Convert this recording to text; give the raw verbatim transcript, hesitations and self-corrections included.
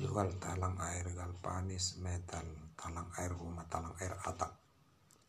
julukan talang air galvanis metal, talang air rumah, talang air